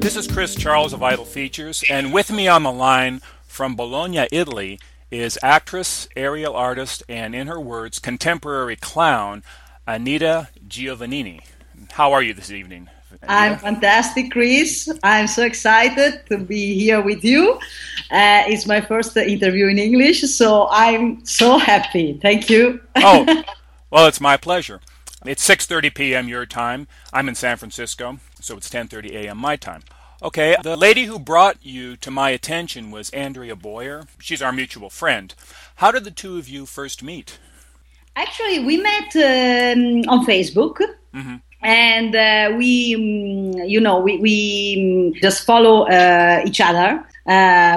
This is Chris Charles of Idle Features, and with me on the line from Bologna, Italy, is actress, aerial artist, and in her words, contemporary clown, Anita Giovannini. How are you this evening, Anita? I'm fantastic, Chris. I'm so excited to be here with you. It's my first interview in English, so I'm so happy. Thank you. Oh, well, it's my pleasure. It's 6:30 p.m. your time. I'm in San Francisco, so it's 10:30 a.m. my time. Okay, the lady who brought you to my attention was Andrea Boyer. She's our mutual friend. How did the two of you first meet? Actually, we met on Facebook. Mm-hmm. And we just follow each other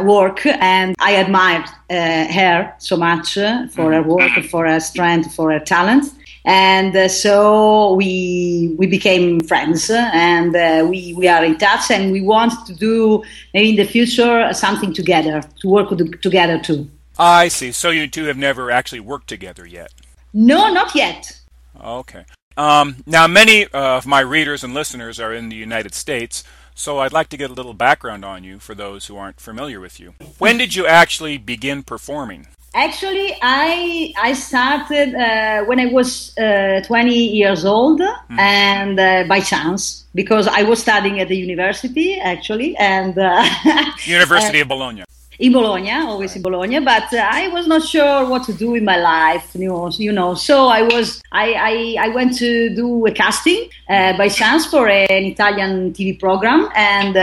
work, and I admired her so much for her work, for her strength, for her talent. And so we became friends, and we are in touch, and we want to do maybe in the future something together, to work together too. I see. So you two have never actually worked together yet? No, not yet. Okay. Now, many of my readers and listeners are in the United States, so I'd like to get a little background on you for those who aren't familiar with you. When did you actually begin performing? Actually, I started when I was 20 years old, and by chance, because I was studying at the university, actually, and University of Bologna. In Bologna, always in Bologna, but I was not sure what to do with my life, So I went to do a casting by chance for an Italian TV program, and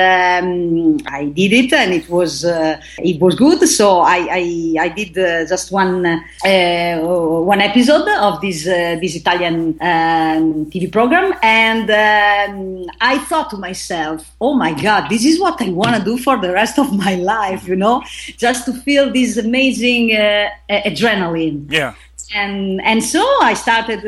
I did it, and it was good. So I did just one episode of this Italian TV program, and I thought to myself, oh my God, this is what I want to do for the rest of my life, just to feel this amazing adrenaline. Yeah. And so I started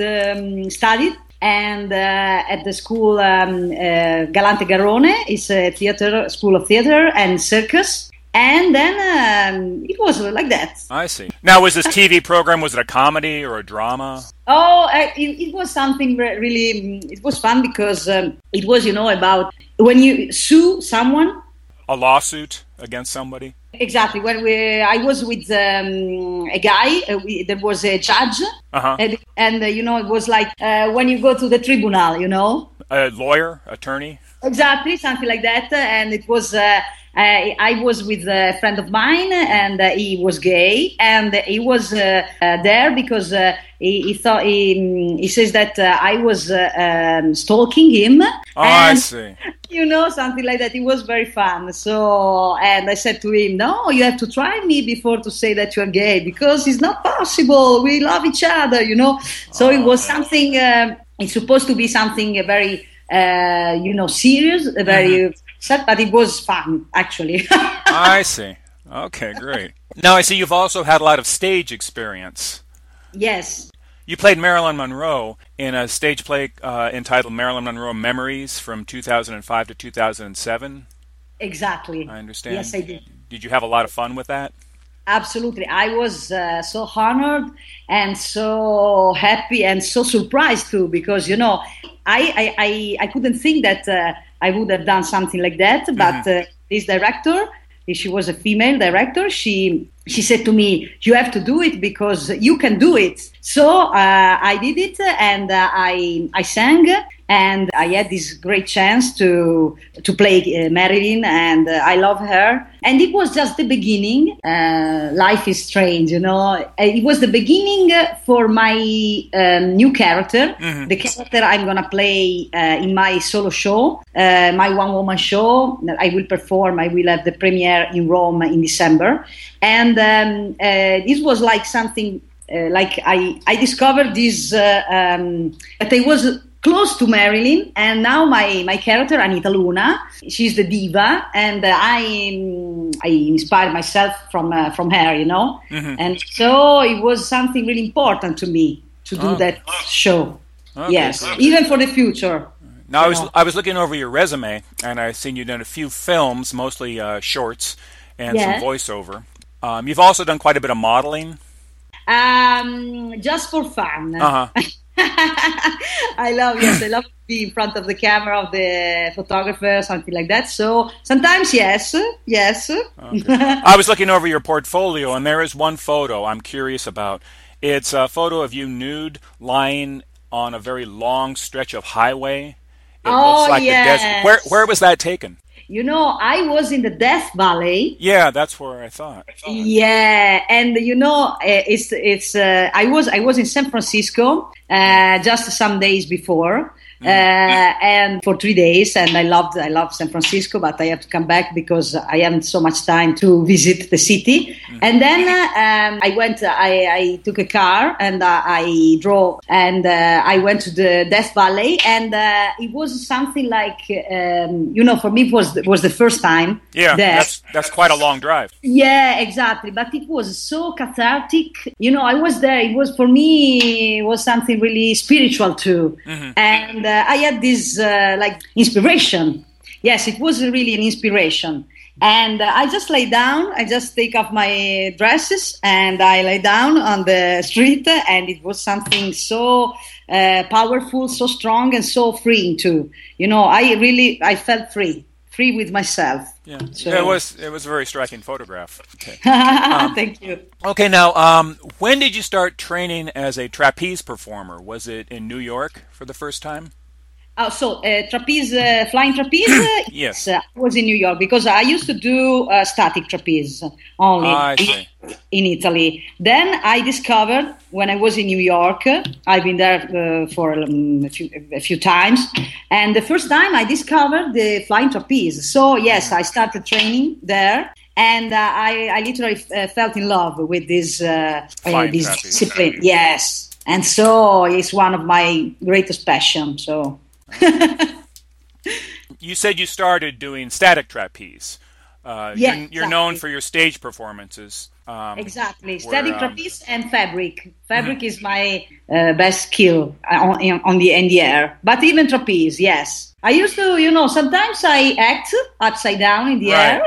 studied, and at the school Galante Garone, is a theater school of theater and circus, and then it was like that. I see. Now, was this TV program, was it a comedy or a drama? Oh, it was something really. It was fun because it was about when you sue someone. A lawsuit against somebody? Exactly. When I was with a guy, there was a judge, and it was like when you go to the tribunal, A lawyer, attorney? Exactly, something like that. And it was, I was with a friend of mine, and he was gay, and he was there because he thought, he says that I was stalking him. Oh, I see. Something like that. It was very fun. So, and I said to him, no, you have to try me before to say that you're gay, because it's not possible. We love each other, So it was something, it's supposed to be something very, serious, very sad, but it was fun, actually. I see. Okay, great. Now, I see you've also had a lot of stage experience. Yes. You played Marilyn Monroe in a stage play entitled Marilyn Monroe Memories from 2005 to 2007. Exactly. I understand. Yes, I did. Did you have a lot of fun with that? Absolutely. I was so honored and so happy and so surprised too, because, I couldn't think that I would have done something like that, but this director, she was a female director, she said to me, you have to do it because you can do it. So I did it, and I sang, and I had this great chance to play Marilyn, and I love her. And it was just the beginning. Life is strange, It was the beginning for my new character, the character I'm going to play in my solo show, my one-woman show. I will have the premiere in Rome in December. And this was like something, like I discovered this, that I was close to Marilyn, and now my character, Anita Luna, she's the diva, and I inspired myself from her, And so it was something really important to me to do that show. Okay, yes, perfect. Even for the future. Now, I was looking over your resume, and I've seen you done a few films, mostly shorts, and some voiceover. You've also done quite a bit of modeling. Just for fun. I love, yes, I love to be in front of the camera, of the photographer, something like that. So sometimes, yes. Okay. I was looking over your portfolio, and there is one photo I'm curious about. It's a photo of you nude, lying on a very long stretch of highway. It looks like the desert. Where was that taken? You know, I was in the Death Valley. Yeah, that's where I thought. Yeah, and you know, it's. I was in San Francisco just some days before, and for 3 days, and I loved San Francisco, but I have to come back because I haven't so much time to visit the city. Mm-hmm. And then I went. I took a car and I drove, and I went to the Death Valley, and it was something like you know, for me it was the first time. Yeah, there. That's quite a long drive. Yeah, exactly. But it was so cathartic. You know, I was there. It was, for me, it was something really spiritual too. Mm-hmm. And I had this like inspiration. Yes, it was really an inspiration. And I just lay down. I just take off my dresses and I lay down on the street. And it was something so powerful, so strong, and so freeing too. You know, I felt free. Free with myself. Yeah, so. It was a very striking photograph. Okay. Thank you. Okay, now, when did you start training as a trapeze performer? Was it in New York for the first time? Trapeze, flying trapeze? Yes. Was in New York because I used to do static trapeze only in Italy. Then I discovered, when I was in New York, I've been there for a few times, and the first time I discovered the flying trapeze. So, yes, I started training there, and I literally felt in love with this discipline. Yes, and so it's one of my greatest passions, so... You said you started doing static trapeze. You're known for your stage performances. Exactly. Static trapeze and fabric. Fabric is my best skill in the air. But even trapeze, yes. I used to, you know, sometimes I act upside down in the air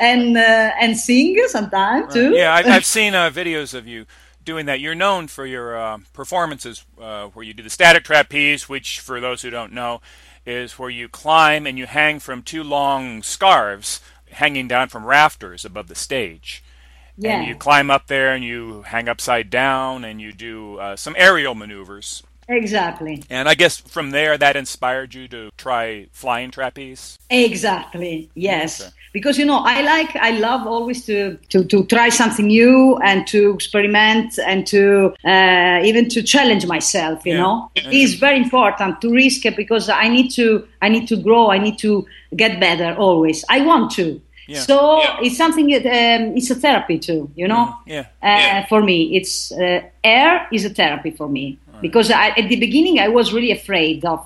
and sing sometimes too. Yeah, I've seen videos of you doing that. You're known for your performances where you do the static trapeze, which, for those who don't know, is where you climb and you hang from two long scarves hanging down from rafters above the stage. Yeah. And you climb up there and you hang upside down and you do some aerial maneuvers. Exactly. And I guess from there that inspired you to try flying trapeze? Exactly, yes. Okay. Because, you know, I love always to try something new and to experiment and to even to challenge myself, you know. It is very important to risk it because I need to grow, I need to get better always. I want to. Yeah. So it's something, it's a therapy too, you know. Yeah. For me, it's air is a therapy for me. Because at the beginning, I was really afraid of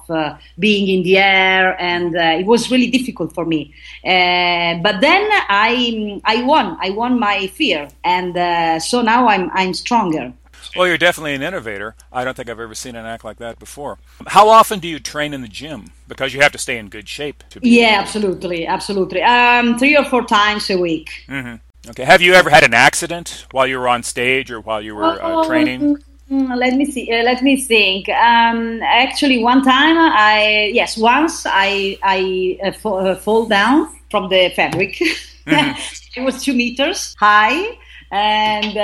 being in the air, and it was really difficult for me. But then I won my fear, and so now I'm stronger. Well, you're definitely an innovator. I don't think I've ever seen an act like that before. How often do you train in the gym? Because you have to stay in good shape. Absolutely. 3 or 4 times a week. Mm-hmm. Okay. Have you ever had an accident while you were on stage or while you were training? Let me see. Let me think. Actually, once I fall down from the fabric. Mm-hmm. It was 2 meters high, and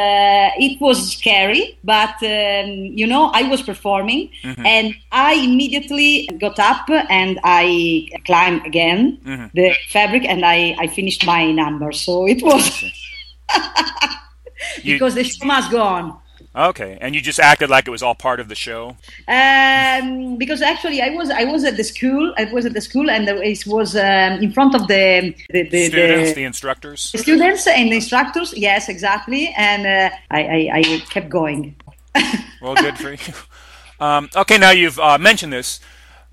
it was scary. But you know, I was performing, and I immediately got up and I climbed again the fabric, and I finished my number. So it was because the show must go on. Okay, and you just acted like it was all part of the show? Because actually, I was at the school, and it was in front of the students, the instructors. The students and the instructors, yes, exactly. And I kept going. Well, good for you. Okay, now you've mentioned this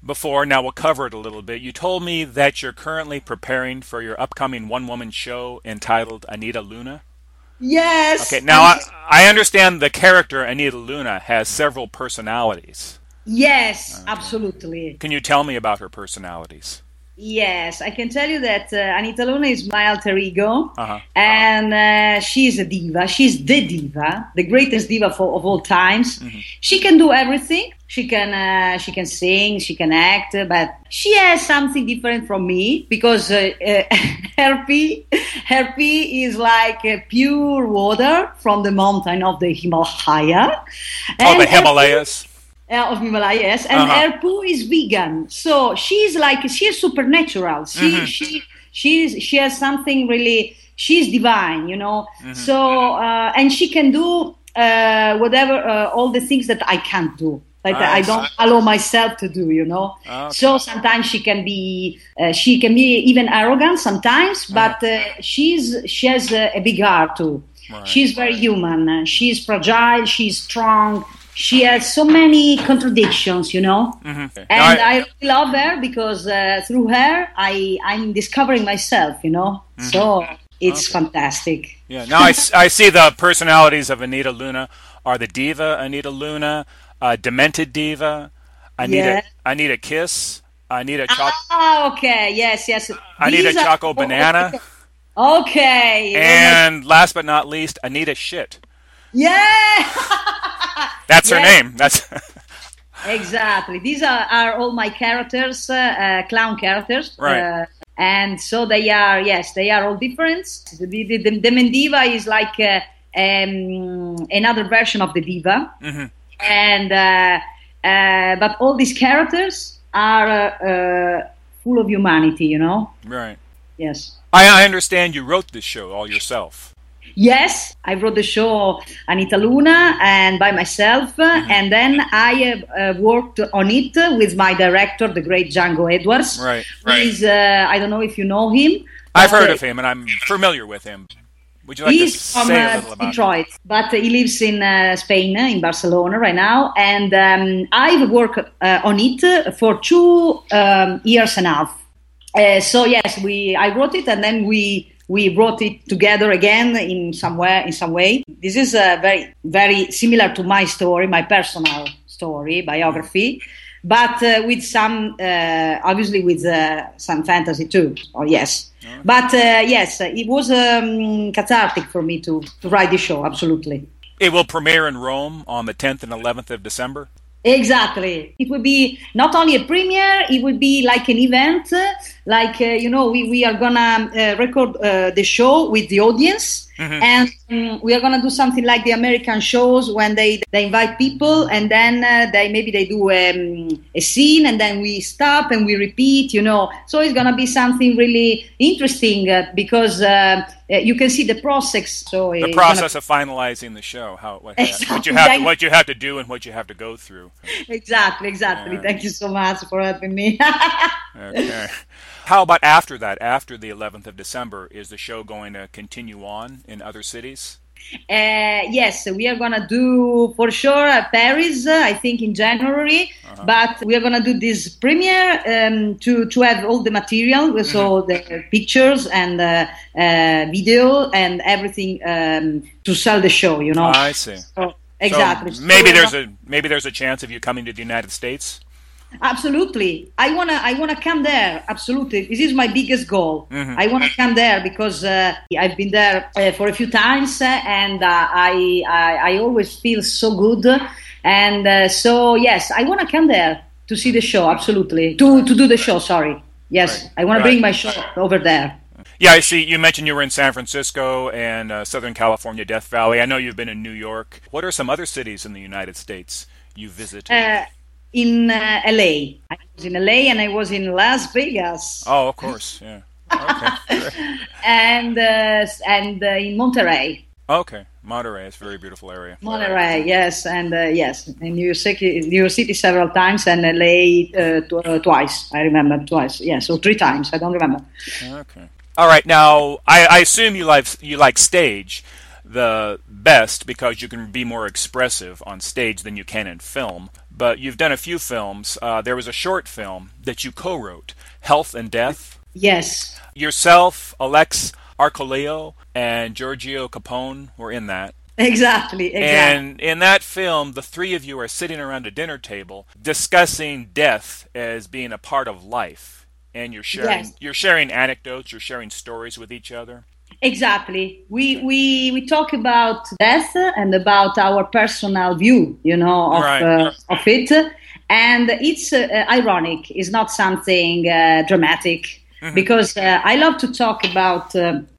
before. Now we'll cover it a little bit. You told me that you're currently preparing for your upcoming one-woman show entitled Anita Luna. Yes. Okay, now I understand the character Anita Luna has several personalities. Yes, absolutely. Can you tell me about her personalities? Yes, I can tell you that Anita Luna is my alter ego, and she's a diva. She's the diva, the greatest diva of all times. Mm-hmm. She can do everything. She can sing, she can act, but she has something different from me because her pee is like pure water from the mountain of the Himalaya. Oh, the Himalayas. Of Himalaya, yes, and her poo is vegan, so she's like she's supernatural. She has something really. She's divine, you know. So and she can do whatever all the things that I can't do. Like I don't allow myself to do, you know. So sometimes she can be even arrogant sometimes, but she has a big heart too. Right. She's very human. She's fragile. She's strong. She has so many contradictions, you know, and I really love her because through her I'm discovering myself, you know, so it's fantastic. Yeah, now I see the personalities of Anita Luna are the diva, Anita Luna, demented diva, Anita Kiss, Anita Choco. Ah, okay, yes. Anita Choco Banana. Okay. And last but not least, Anita Shit. Yeah, that's her name. That's exactly. These are all my characters, clown characters, right? And so they are. Yes, they are all different. The Mendiva is like another version of the diva, and but all these characters are full of humanity. You know, right? Yes. I understand you wrote this show all yourself. Yes, I wrote the show Anita Luna and by myself, and then I have worked on it with my director, the great Django Edwards. Right. He's, I don't know if you know him. I've heard of him, and I'm familiar with him. Would you like to say a little about Detroit, him? But he lives in Spain, in Barcelona right now, and I've worked on it for 2 years and a half. So yes, I wrote it, and then we brought it together again in some way. This is very, very similar to my story, my personal story, biography, but with some, obviously with some fantasy too. Oh yes, but yes, it was cathartic for me to write the show. Absolutely. It will premiere in Rome on the 10th and 11th of December. Exactly. It would be not only a premiere, it would be like an event, like, you know, we are going to record the show with the audience, and we are going to do something like the American shows when they invite people and then they do a scene and then we stop and we repeat, you know. So it's going to be something really interesting because you can see the process. So the process of finalizing the show, how what you have to do and what you have to go through. Exactly. Thank you so much for helping me. Okay. How about after that? After the 11th of December, is the show going to continue on in other cities? Yes, we are going to do, for sure, Paris, I think in January. But we are going to do this premiere to have all the material, so the pictures and video and everything to sell the show, you know? I see. So, exactly. So maybe there's a chance of you coming to the United States? Absolutely, I wanna come there. Absolutely, this is my biggest goal. I wanna come there because I've been there for a few times, and I always feel so good. And so yes, I wanna come there to see the show. Absolutely, to do the show. Sorry, yes, right. I wanna bring my show over there. Yeah, I see. You mentioned you were in San Francisco and Southern California, Death Valley. I know you've been in New York. What are some other cities in the United States you visited? In LA. I was in LA and I was in Las Vegas. Oh, of course, yeah. Okay. and in Monterey. Okay, Monterey is a very beautiful area. Monterey, yes, and yes, in New York City several times and LA twice. I remember twice, yes, or three times. I don't remember. Okay. All right. Now, I assume you like stage the best because you can be more expressive on stage than you can in film. But you've done a few films. There was a short film that you co-wrote, Health and Death. Yes. Yourself, Alex Arcoleo, and Giorgio Capone were in that. Exactly. And in that film, the three of you are sitting around a dinner table discussing death as being a part of life. and you're sharing yes. you're sharing anecdotes, you're sharing stories with each other. Exactly. We talk about death and about our personal view, you know, of right. Of it. And it's ironic. It's not something dramatic because I love to talk about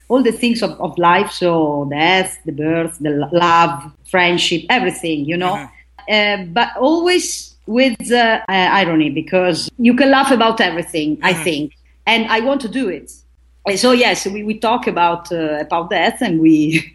all the things of life. So death, the birth, the love, friendship, everything, you know. But always with irony, because you can laugh about everything, I think. And I want to do it. So yes, we talk about death, and we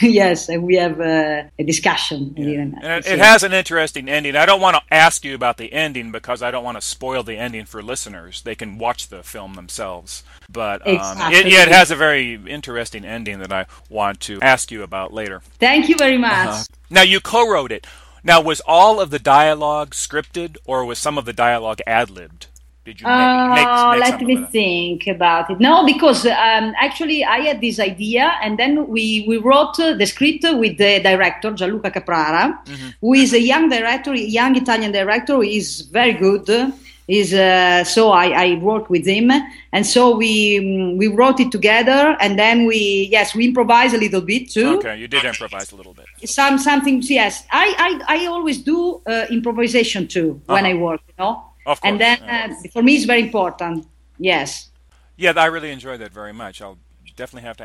yes, and we have a discussion. Yeah. And it has an interesting ending. I don't want to ask you about the ending because I don't want to spoil the ending for listeners. They can watch the film themselves. But exactly. it has a very interesting ending that I want to ask you about later. Thank you very much. Now you co-wrote it. Now was all of the dialogue scripted, or was some of the dialogue ad-libbed? Did you let me think about it. No, because actually I had this idea, and then we wrote the script with the director, Gianluca Caprara, who is a young director, young Italian director, who is very good. So I worked with him, and so we wrote it together, and then we improvised a little bit too. Okay, you did improvise a little bit. Something, yes. I always do improvisation too when I work, you know. Of course. And then for me it's very important. Yes. Yeah, I really enjoyed that very much. I'll definitely have to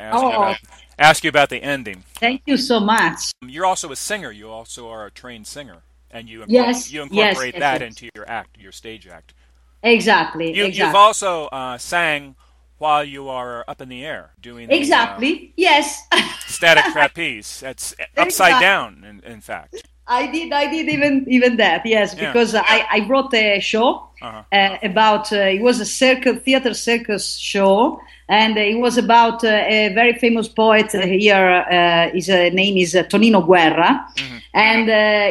ask you about the ending. Thank you so much. You're also a singer. You also are a trained singer, and you incorporate that into your act, your stage act. Exactly. You've also sang while you are up in the air doing yes static trapeze. That's upside down, in fact. I did even that, yes, because I wrote a show about, it was a theater circus show, and it was about a very famous poet here, his name is Tonino Guerra, and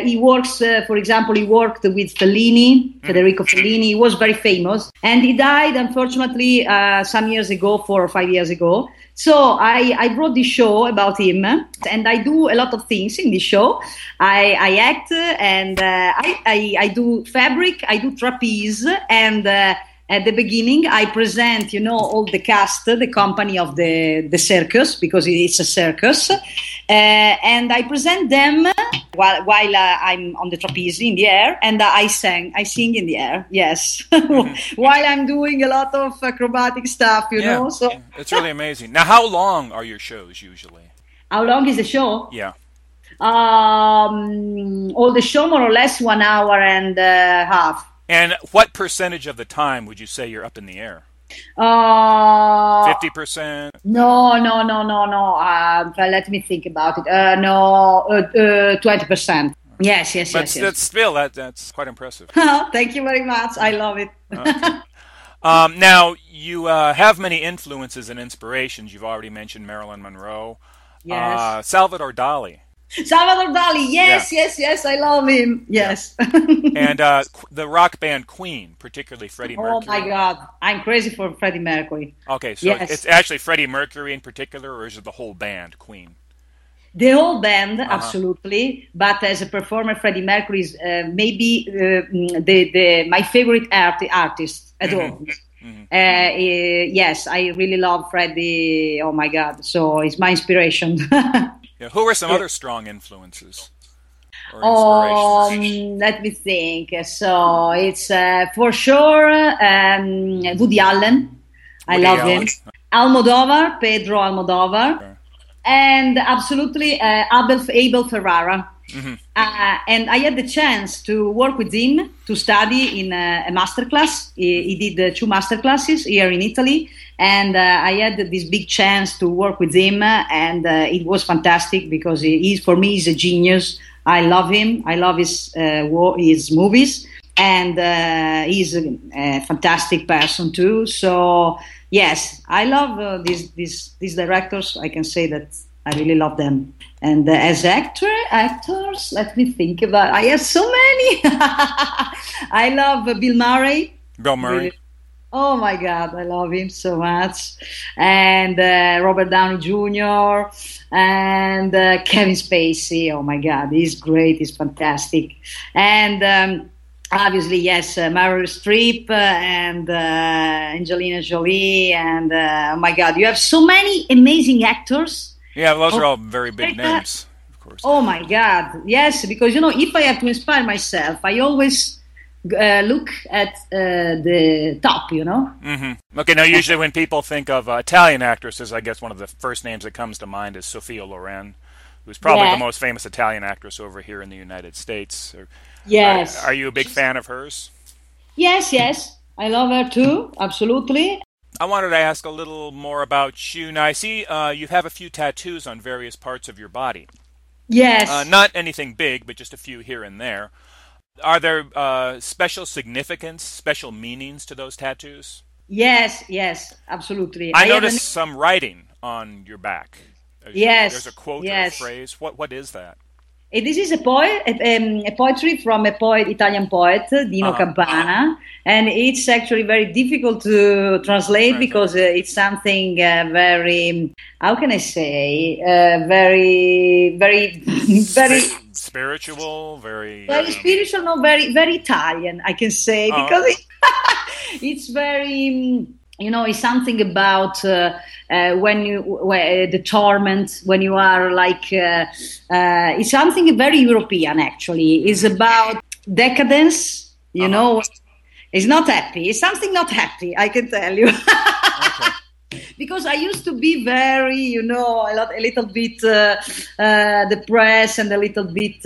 he works, for example, he worked with Fellini, Federico Fellini, he was very famous, and he died, unfortunately, some years ago, 4 or 5 years ago. So I wrote this show about him, and I do a lot of things in this show. I act, and I do fabric, I do trapeze, and at the beginning I present, you know, all the cast, the company of the circus, because it's a circus, and I present them while I'm on the trapeze in the air, and I sing in the air, yes, while I'm doing a lot of acrobatic stuff, you know. So it's really amazing. Now, how long are your shows usually? How long is the show? Yeah. All the show more or less 1 hour and a half. And what percentage of the time would you say you're up in the air? 50%? No. Let me think about it. 20%. Yes, yes, but yes. But still, that's quite impressive. Thank you very much. I love it. Okay. Now, you have many influences and inspirations. You've already mentioned Marilyn Monroe. Yes. Salvador Dali. Salvador Dali, yes, I love him, yes. Yeah. And the rock band Queen, particularly Freddie Mercury. Oh my God, I'm crazy for Freddie Mercury. Okay, so it's actually Freddie Mercury in particular, or is it the whole band, Queen? The whole band, absolutely, but as a performer, Freddie Mercury is maybe my favorite artist at all. Yes, I really love Freddie, oh my God, so it's my inspiration. Yeah, who are some other strong influences or inspirations? Let me think. So it's for sure Woody Allen. I love him. Almodovar, Pedro Almodovar. Okay. And absolutely Abel Ferrara. And I had the chance to work with him, to study in a masterclass. He did 2 masterclasses here in Italy, and I had this big chance to work with him, and it was fantastic because for me he's a genius. I love him. I love his movies, and he's a fantastic person too. So yes, I love these directors. I can say that. I really love them. And as actors, let me think about... I have so many! I love Bill Murray. Bill Murray. Oh my God, I love him so much. And Robert Downey Jr. And Kevin Spacey. Oh my God, he's great, he's fantastic. And obviously, yes, Meryl Streep and Angelina Jolie and, oh my God, you have so many amazing actors. Yeah, those are all very big names, of course. Oh my God, yes, because, you know, if I have to inspire myself, I always look at the top, you know? Mm-hmm. Okay, now usually when people think of Italian actresses, I guess one of the first names that comes to mind is Sophia Loren, who's probably the most famous Italian actress over here in the United States. Yes. Are you a big fan of hers? Yes, yes. I love her too, absolutely. I wanted to ask a little more about you. Now, I see you have a few tattoos on various parts of your body. Yes. Not anything big, but just a few here and there. Are there special significance, special meanings to those tattoos? Yes, yes, absolutely. I noticed some writing on your back. Yes. There's a quote or a phrase. What is that? This is a poetry from a poet, Italian poet, Dino Campana, and it's actually very difficult to translate because it's something very, how can I say, very, very, very spiritual, very, very spiritual, no, very, very Italian, I can say, because it's very. You know, it's something about when you the torment, when you are like it's something very European actually. It's about decadence. You know, it's not happy. It's something not happy. I can tell you. Because I used to be very, you know, a little bit depressed and a little bit.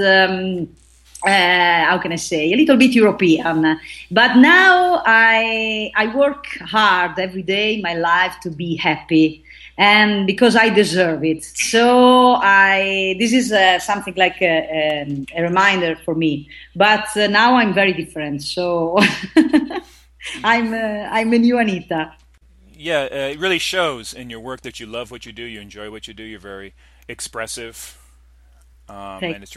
How can I say, a little bit European, but now I work hard every day in my life to be happy, and because I deserve it. So this is something like a reminder for me. But now I'm very different, so I'm a new Anita. Yeah, it really shows in your work that you love what you do, you enjoy what you do, you're very expressive. And it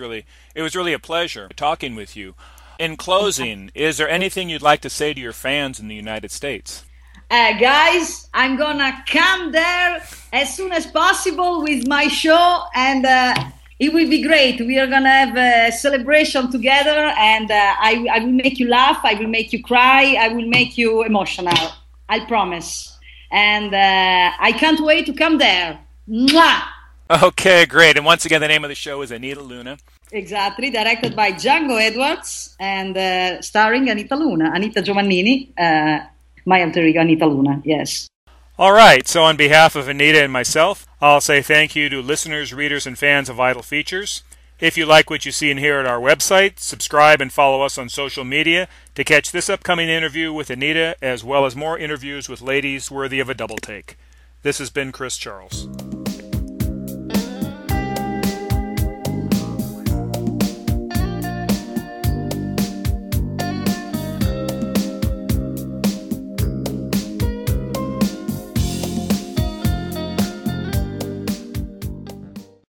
was really a pleasure talking with you. In closing, is there anything you'd like to say to your fans in the United States? Guys, I'm gonna come there as soon as possible with my show, and it will be great. We are gonna have a celebration together, and I will make you laugh, I will make you cry, I will make you emotional. I promise. And I can't wait to come there. Mwah! Okay, great. And once again, the name of the show is Anita Luna. Exactly. Directed by Django Edwards and starring Anita Luna. Anita Giovannini, my alter ego, Anita Luna, yes. All right. So on behalf of Anita and myself, I'll say thank you to listeners, readers, and fans of Idle Features. If you like what you see and hear at our website, subscribe and follow us on social media to catch this upcoming interview with Anita, as well as more interviews with ladies worthy of a double take. This has been Chris Charles.